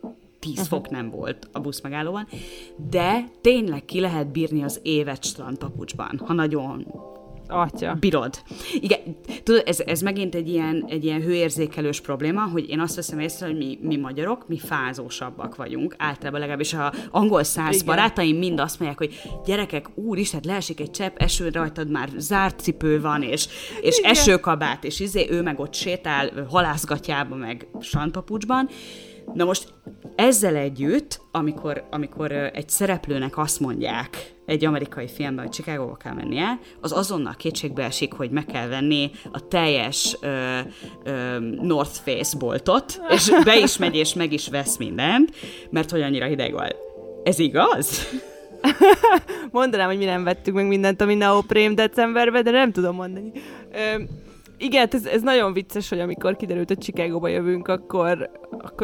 10 fok nem volt a buszmegállóban, de tényleg ki lehet bírni az évet strandpapucsban, ha nagyon bírod. Igen, tudod, ez megint egy ilyen hőérzékelős probléma, hogy én azt veszem észre, hogy mi magyarok, mi fázósabbak vagyunk, általában legalábbis a angol száz barátaim mind azt mondják, hogy gyerekek, úristen, leesik egy csepp eső, rajtad már zárt cipő van, és esőkabát, és ő meg ott sétál halászgatjába, meg strandpapucsban. Na most ezzel együtt, amikor egy szereplőnek azt mondják egy amerikai filmben, hogy Chicagóba kell mennie, az azonnal kétségbe esik, hogy meg kell venni a teljes North Face boltot, és be is megy, és meg is vesz mindent, mert hogy annyira hideg van. Ez igaz? Mondanám, hogy mi nem vettük meg mindent, ami neoprém decemberben, de nem tudom mondani. Igen, ez nagyon vicces, hogy amikor kiderült, hogy Chicagóba jövünk, akkor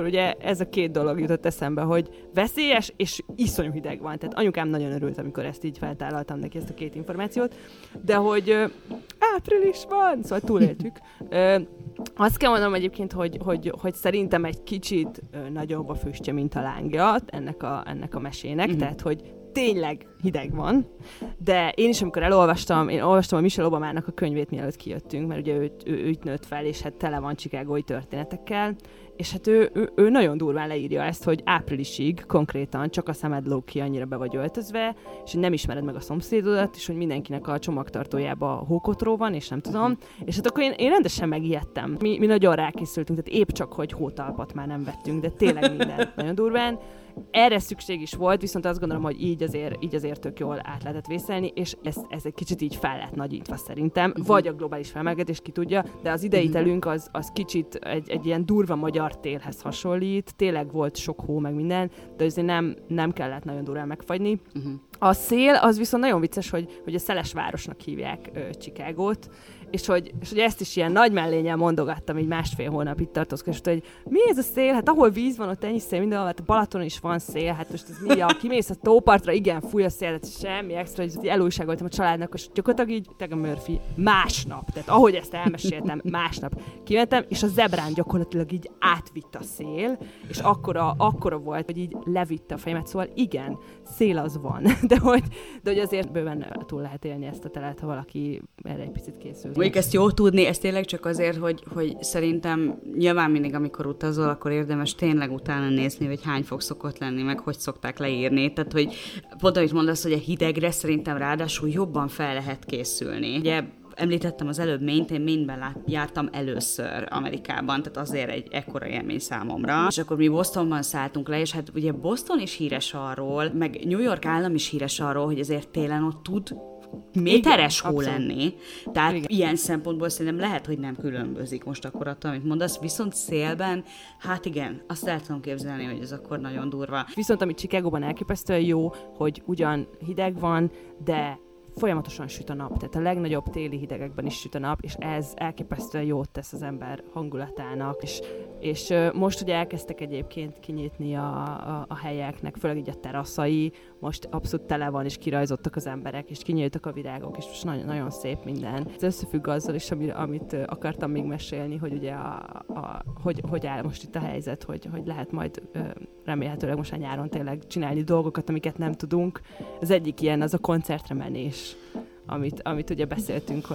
ugye ez a két dolog jutott eszembe, hogy veszélyes és iszonyú hideg van. Tehát anyukám nagyon örült, amikor ezt így feltállaltam neki, ezt a két információt, de hogy április van, szóval túléltük. Azt kell mondanom egyébként, hogy szerintem egy kicsit nagyobb a füstje, mint a lángja ennek a mesének, tehát hogy tényleg hideg van, de én is, amikor én olvastam a Michelle Obamának a könyvét, mielőtt kijöttünk, mert ugye ő így nőtt fel, és hát tele van chicagói történetekkel, és hát ő nagyon durván leírja ezt, hogy áprilisig konkrétan csak a szemed lóg ki, annyira be vagy öltözve, és hogy nem ismered meg a szomszédodat, és hogy mindenkinek a csomagtartójába hókotró van, és nem tudom. És hát akkor én rendesen megijedtem. Mi nagyon rákészültünk, tehát épp csak, hogy hótalpat már nem vettünk, de tényleg minden nagyon durván. erre szükség is volt, viszont azt gondolom, hogy így azért tök jól át lehetett vészelni, és ez egy kicsit így fel lett nagyítva szerintem, vagy a globális felmelegedés, ki tudja, de az idei telünk az kicsit egy ilyen durva magyar télhez hasonlít, tényleg volt sok hó meg minden, de azért nem kellett nagyon durván megfagyni. A szél az viszont nagyon vicces, hogy a szeles városnak hívják Chicagót, és hogy ezt is ilyen nagy mellényel mondogattam, így másfél hónap itt tartózkodott, hogy mi ez a szél, hát ahol víz van, ott ennyi szél, mindenhol, hát a Balatonon is van szél, hát most ez mi, kimész a tópartra, igen, fúj a szél, tehát semmi extra, hogy elújságoltam a családnak, és gyakorlatilag így, teg a Murphy, másnap, tehát ahogy ezt elmeséltem, másnap kimentem, és a zebrán gyakorlatilag így átvitt a szél, és akkora volt, hogy így levitte a fejemet, szóval igen, szél az van, de hogy azért bőven túl lehet élni ezt a telet, ha valaki erre egy picit készül. Mondjuk ezt jó tudni, ez tényleg csak azért, hogy szerintem nyilván mindig, amikor utazol, akkor érdemes tényleg utána nézni, hogy hány fok szokott lenni, meg hogy szokták leírni. Tehát, hogy pont amit mondasz, hogy a hidegre szerintem ráadásul jobban fel lehet készülni. Ugye említettem az előbb Maine-t, én Maine-ben jártam először Amerikában, tehát azért egy ekkora élmény számomra. És akkor mi Bostonban szálltunk le, és hát ugye Boston is híres arról, meg New York állam is híres arról, hogy azért télen ott tud méteres hó lenni. Tehát igen. Ilyen szempontból szerintem lehet, hogy nem különbözik most akkor attól, amit mondasz, viszont szélben, hát igen, azt el tudom képzelni, hogy ez akkor nagyon durva. Viszont amit Chicagóban elképesztően jó, hogy ugyan hideg van, de folyamatosan süt a nap, tehát a legnagyobb téli hidegekben is süt a nap, és ez elképesztően jót tesz az ember hangulatának, és most ugye elkezdtek egyébként kinyitni a helyeknek, főleg így a teraszai, most abszolút tele van, és kirajzottak az emberek, és kinyíltak a virágok, és most nagyon, nagyon szép minden. Ez összefügg azzal is, amit akartam még mesélni, hogy ugye hogy áll most itt a helyzet, hogy lehet majd remélhetőleg most a nyáron tényleg csinálni dolgokat, amiket nem tudunk. Az egyik ilyen az a koncertre menés, amit ugye beszéltünk,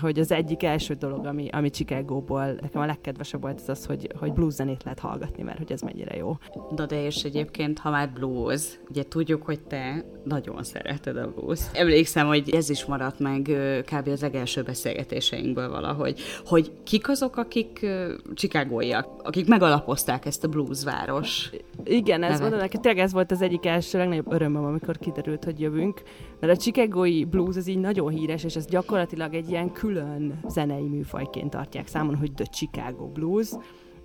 hogy az egyik első dolog, ami Chicagóból nekem a legkedvesebb volt, az, hogy blues zenét lehet hallgatni, mert hogy ez mennyire jó. Na de és egyébként, ha már blues, ugye tudjuk, hogy te nagyon szereted a blues. Emlékszem, hogy ez is maradt meg kb. Az legelső beszélgetéseinkből valahogy, hogy kik azok, akik chicagóiak, akik megalapozták ezt a bluesváros. Igen, ez mondom, tényleg ez volt az egyik első legnagyobb örömöm, amikor kiderült, hogy jövünk, mert a chicagói blues az így nagyon híres, és ez gyakorlatilag egy ilyen külön zenei műfajként tartják számon, hogy The Chicago Blues,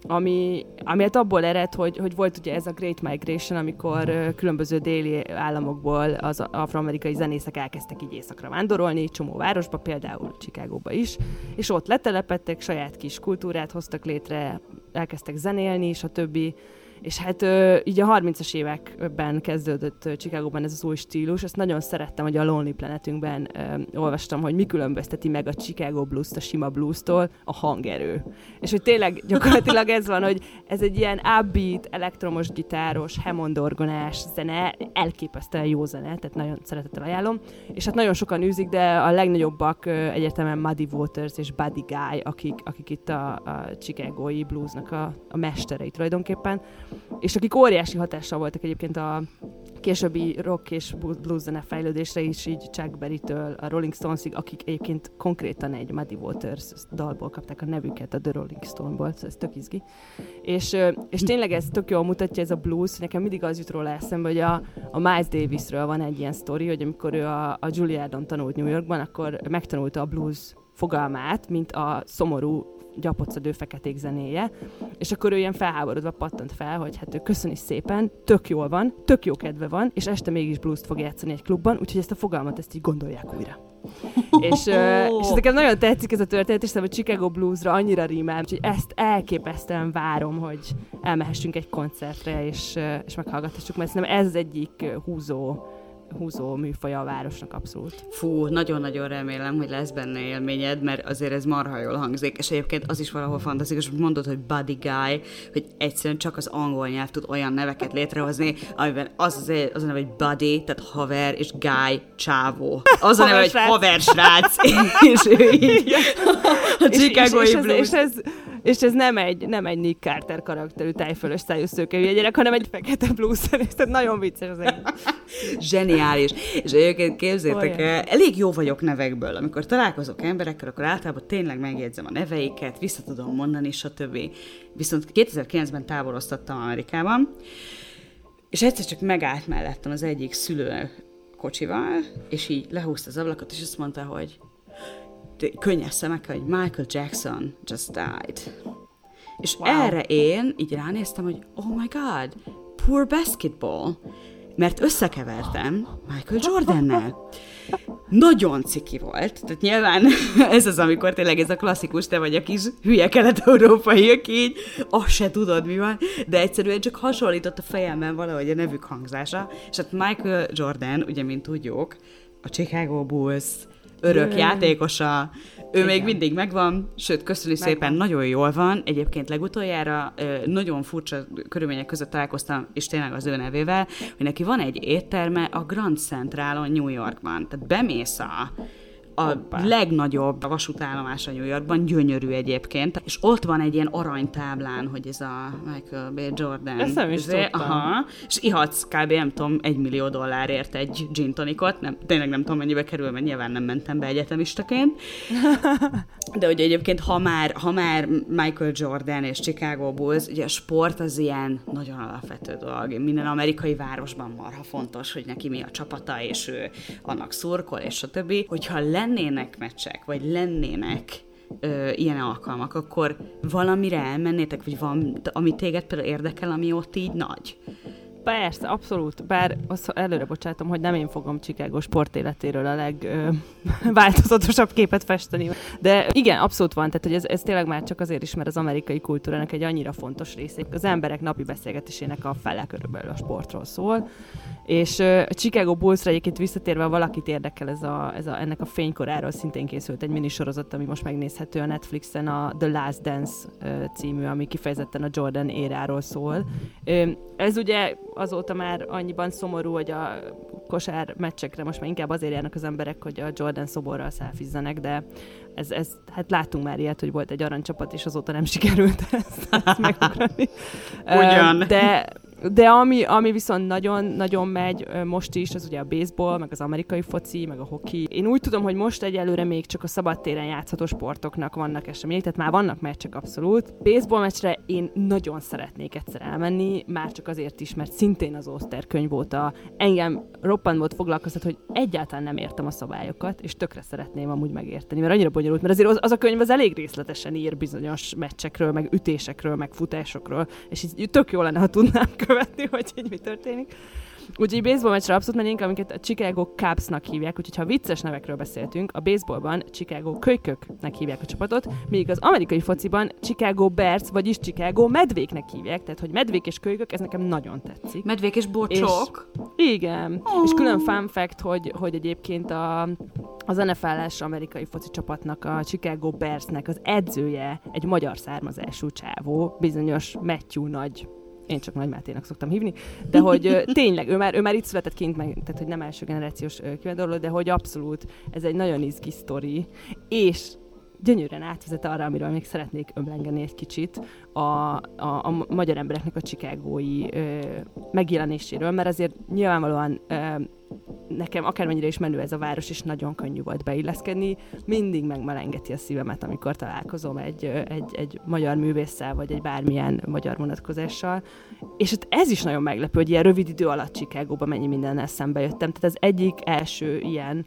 ami hát abból ered, hogy volt ugye ez a Great Migration, amikor különböző déli államokból az afroamerikai zenészek elkezdtek így északra vándorolni, csomó városba, például Chicagóba is, és ott letelepedtek, saját kis kultúrát hoztak létre, elkezdtek zenélni, és a többi. És hát így a 30-as években kezdődött Chicagóban ez az új stílus, ezt nagyon szerettem, hogy a Lonely Planetünkben olvastam, hogy mi különbözteti meg a Chicago blues-t a sima blues-tól, a hangerő. És hogy tényleg gyakorlatilag ez van, hogy ez egy ilyen upbeat, elektromos gitáros, Hammond-orgonás zene, elképesztően jó zene, tehát nagyon szeretettel ajánlom. És hát nagyon sokan űzik, de a legnagyobbak egyértelműen Muddy Waters és Buddy Guy, akik itt a chicagói bluesnak a mesterei tulajdonképpen, és akik óriási hatással voltak egyébként a későbbi rock és blues zene fejlődésre is, így Chuck Berry-től a Rolling Stonesig, akik egyébként konkrétan egy Muddy Waters dalból kapták a nevüket, a The Rolling Stone-ból, szóval ez tök izgi. És tényleg ez tök jól mutatja, ez a blues, nekem mindig az jut róla eszembe, hogy a Miles Davisről van egy ilyen sztori, hogy amikor ő a Juilliardon tanult New Yorkban, akkor megtanulta a blues fogalmát, mint a szomorú gyapotszadő feketék zenéje, és akkor ő ilyen felháborodva pattant fel, hogy hát ő köszöni szépen, tök jól van, tök jó kedve van, és este mégis blues-t fog játszani egy klubban, úgyhogy ezt a fogalmat ezt így gondolják újra. És nekem nagyon tetszik ez a történet, és szerintem a Chicago Bluesra annyira rímel, úgyhogy ezt elképesztően várom, hogy elmehessünk egy koncertre, és meghallgathassuk, mert szerintem ez egyik húzó műfaja a városnak abszolút. Fú, nagyon-nagyon remélem, hogy lesz benne élményed, mert azért ez marha jól hangzik, és egyébként az is valahol fantasztikus, hogy mondod, hogy Buddy Guy, hogy egyszerűen csak az angol nyelv tud olyan neveket létrehozni, amiben az a neve, hogy Buddy, tehát haver, és Guy, csávó. Az a neve, hogy haver srác, és ő így a Chicago-i blues. És ez nem egy Nick Carter karakterű tájfölös szájú szőkevű gyerek, hanem egy fekete blúzszerű, tehát nagyon vicces az egész. Zseniális. És egyébként képzétek el, elég jó vagyok nevekből. Amikor találkozok emberekkel, akkor általában tényleg megjegyzem a neveiket, vissza tudom mondani, stb. Viszont 2009-ben táboroztattam Amerikában, és egyszer csak megállt mellettem az egyik szülő kocsival, és így lehúzta az ablakot, és azt mondta, hogy könnyes szemekkel, hogy Michael Jackson just died. És erre én így ránéztem, hogy oh my god, poor basketball. Mert összekevertem Michael Jordannel. Nagyon ciki volt. Tehát nyilván ez az, amikor tényleg ez a klasszikus, te vagy a kis hülye kelet-európai, aki így, azt se tudod, mi van, de egyszerűen csak hasonlított a fejemben valahogy a nevük hangzása. És hát Michael Jordan, ugye, mint tudjuk, a Chicago Bulls örök játékosa, ő még mindig megvan, sőt, köszöni szépen, nagyon jól van. Egyébként legutoljára nagyon furcsa körülmények között találkoztam, és tényleg az ő nevével, hogy neki van egy étterme a Grand Centralon New Yorkban. Tehát bemész a legnagyobb vasútállomás a New Yorkban, gyönyörű egyébként, és ott van egy ilyen aranytáblán, hogy ez a Michael B. Jordan. Ezt nem is tudtam. Aha, és ihatsz kb. Nem tudom, $1 millió dollárért egy gin tonicot, nem, tényleg nem tudom mennyibe kerül, mert nyilván nem mentem be egyetemistaként. De ugye egyébként, ha már Michael Jordan és Chicago Bulls, ugye a sport az ilyen nagyon alapvető dolog. Minden amerikai városban marha fontos, hogy neki mi a csapata, és ő annak szurkol, és a többi. Hogyha lennének meccsek, vagy lennének ilyen alkalmak, akkor valamire elmennétek, vagy van, ami téged például érdekel, ami ott így nagy? Persze, abszolút, bár azt előre bocsátom, hogy nem én fogom Chicago sportéletéről a legváltozatosabb képet festeni. De igen, abszolút van, tehát hogy ez tényleg már csak azért is, mert az amerikai kultúrának egy annyira fontos része. Az emberek napi beszélgetésének a fele körülbelül a sportról szól, és a Chicago Bulls-ra egyébként visszatérve, valakit érdekel ennek a fénykoráról szintén készült egy minisorozat, ami most megnézhető a Netflixen, a The Last Dance című, ami kifejezetten a Jordan éráról szól. Ez ugye azóta már annyiban szomorú, hogy a kosár meccsekre most már inkább azért járnak az emberek, hogy a Jordan szoborral szelfizzenek, de ez, hát láttunk már ilyet, hogy volt egy aranycsapat, és azóta nem sikerült ezt megugrani. Ugyan. De ami viszont nagyon-nagyon megy most is, az ugye a baseball, meg az amerikai foci, meg a hoki. Én úgy tudom, hogy most egyelőre még csak a szabadtéren játszható sportoknak vannak események, tehát már vannak meccsek abszolút. Baseball meccsre én nagyon szeretnék egyszer elmenni, már csak azért is, mert szintén az Oszterkönyv óta engem roppant volt foglalkoztat, hogy egyáltalán nem értem a szabályokat, és tökre szeretném amúgy megérteni, mert annyira bonyolult, mert azért az a könyv az elég részletesen ír bizonyos meccsekről, meg ütésekről, meg futásokról, és így tök jó lenne, ha tudnám követni, hogy így mi történik. Úgyhogy baseball meccsre abszolút menjünk, amiket a Chicago Cubs-nak hívják, úgyhogy ha vicces nevekről beszéltünk, a baseballban Chicago Kölyköknek hívják a csapatot, míg az amerikai fociban Chicago Bears, vagyis Chicago Medvéknek hívják, tehát hogy medvék és kölykök, ez nekem nagyon tetszik. Medvék és bocsok? Igen. Oh. És külön fun fact, hogy egyébként az NFL-es amerikai foci csapatnak, a Chicago Bearsnek az edzője egy magyar származású csávó, bizonyos Matthew Nagy. Én csak Nagy Máténak szoktam hívni, de hogy tényleg, ő már itt született kint, meg, tehát hogy nem első generációs kivándorló, de hogy abszolút ez egy nagyon izgi sztori, és gyönyörűen átvezet arra, amiről még szeretnék ömlengeni egy kicsit, a magyar embereknek a chicagói megjelenéséről, mert azért nyilvánvalóan nekem akármennyire is menő ez a város, és nagyon könnyű volt beilleszkedni, mindig megmelengeti a szívemet, amikor találkozom egy magyar művésszel, vagy egy bármilyen magyar vonatkozással. És hát ez is nagyon meglepő, hogy ilyen rövid idő alatt Chicagóban mennyi mindennel szembe jöttem. Tehát az egyik első ilyen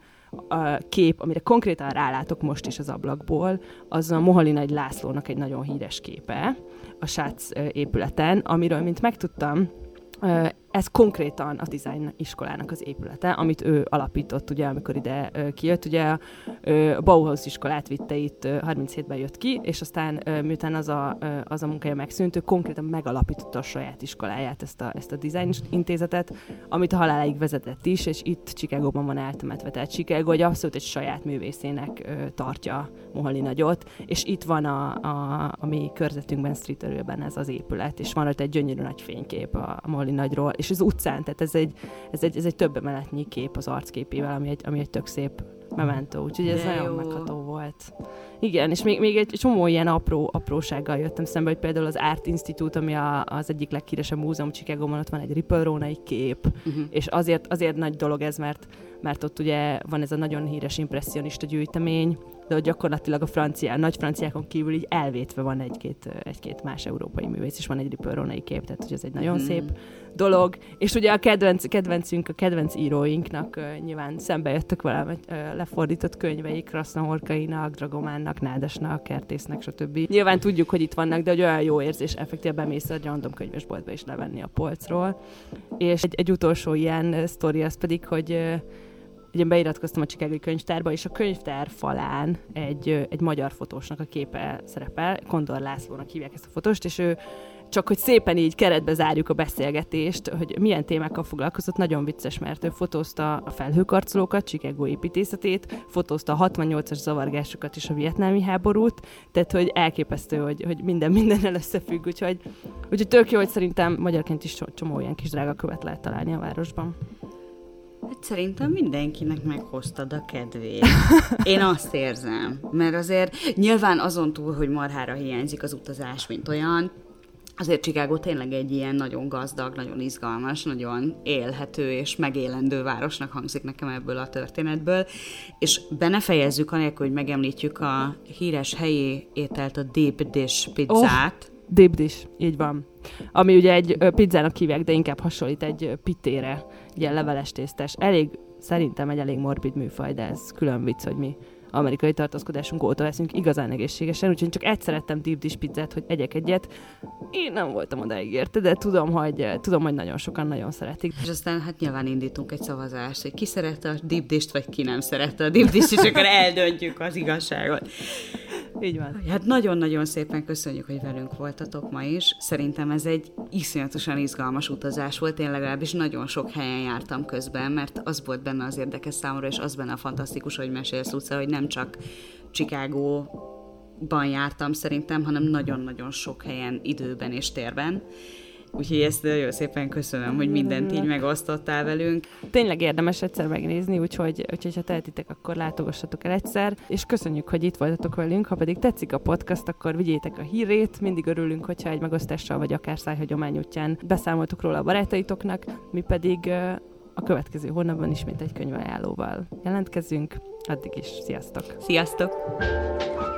a kép, amire konkrétan rálátok most is az ablakból, az a Moholy-Nagy Lászlónak egy nagyon híres képe a Sác épületen, amiről, mint megtudtam, ez konkrétan a design iskolának az épülete, amit ő alapított, ugye, amikor ide kijött. Ugye a Bauhaus iskolát vitte itt, 37-ben jött ki, és aztán miután az a munkája megszűnt, ő konkrétan megalapította a saját iskoláját, ezt a design intézetet, amit a haláláig vezetett is, és itt Chicagóban van eltemetve. Tehát Chicago egy abszolút egy saját művészének tartja Moholy Nagyot, és itt van a mi körzetünkben, Street Erőben ez az épület, és van ott egy gyönyörű nagy fénykép a Moholy Nagyról, és az utcán, tehát ez egy több emeletnyi kép az arcképével, ami egy tök szép mementó, úgyhogy ez nagyon megható volt. volt. Igen, és még egy csomó ilyen aprósággal jöttem szembe, hogy például az Art Institute, ami az egyik leghíresebb múzeum Chicagóban, ott van egy Ripple Rónai kép, és azért nagy dolog ez, mert ott ugye van ez a nagyon híres impresszionista gyűjtemény, de gyakorlatilag nagy franciákon kívül így elvétve van egy-két más európai művész, és van egy Ripple Rónai kép, tehát hogy ez egy nagyon szép dolog. És ugye a kedvenc íróinknak nyilván szembe jöttök vele lefordított könyveik, Krasznahorkainak, Dragománnak, Nádasnak, Kertésznek, stb. Nyilván tudjuk, hogy itt vannak, de hogy olyan jó érzés, effektíve bemész a random könyvesboltba is levenni a polcról. És egy utolsó ilyen sztori az pedig, hogy ugye beiratkoztam a Chicagói könyvtárba, és a könyvtár falán egy magyar fotósnak a képe szerepel, Kondor Lászlónak hívják ezt a fotóst, és ő csak hogy szépen így keretbe zárjuk a beszélgetést, hogy milyen témákkal foglalkozott, nagyon vicces, mert ő fotózta a felhőkarcolókat, Chicago építészetét, fotózta a 68-as zavargásokat és a vietnámi háborút, tehát hogy elképesztő, hogy mindennel összefügg, úgyhogy tök jó, hogy szerintem magyarként is csomó ilyen kis drága követ lehet találni a városban. Hát szerintem mindenkinek meghoztad a kedvét. Én azt érzem, mert azért nyilván azon túl, hogy marhára hiányzik az utazás, mint olyan, azért Chicago tényleg egy ilyen nagyon gazdag, nagyon izgalmas, nagyon élhető és megélendő városnak hangzik nekem ebből a történetből, és be ne fejezzük anélkül, hogy megemlítjük a híres helyi ételt, a deep dish pizzát. Oh, deep dish, így van. Ami ugye egy pizzának hívják, de inkább hasonlít egy pitére, ilyen leveles tésztás. Szerintem egy elég morbid műfaj, de ez külön vicc, hogy mi amerikai tartózkodásunk óta leszünk igazán egészségesen, úgyhogy csak egyszer ettem deep dish pizzát, hogy egyek egyet. Én nem voltam odáig érte, de tudom, hogy nagyon sokan nagyon szeretik. És aztán hát nyilván indítunk egy szavazást, hogy ki szerette a deep dish-t, vagy ki nem szerette a deep dish-t, és akkor eldöntjük az igazságot. Így van. Hát nagyon-nagyon szépen köszönjük, hogy velünk voltatok ma is. Szerintem ez egy iszonyatosan izgalmas utazás volt. Én legalábbis nagyon sok helyen jártam közben, mert az volt benne az érdekes számomra, és az benne a fantasztikus, hogy mesélsz, Luca, hogy nem csak Chicagóban jártam szerintem, hanem nagyon-nagyon sok helyen, időben és térben. Úgyhogy ezt nagyon szépen köszönöm, hogy mindent így megosztottál velünk. Tényleg érdemes egyszer megnézni, úgyhogy ha tehetitek, akkor látogassatok el egyszer, és köszönjük, hogy itt voltatok velünk. Ha pedig tetszik a podcast, akkor vigyétek a hírét. Mindig örülünk, hogyha egy megosztással vagy akár szájhagyomány útján beszámoltuk róla a barátaitoknak, mi pedig a következő hónapban ismét egy könyvajánlóval jelentkezünk. Addig is sziasztok! Sziasztok!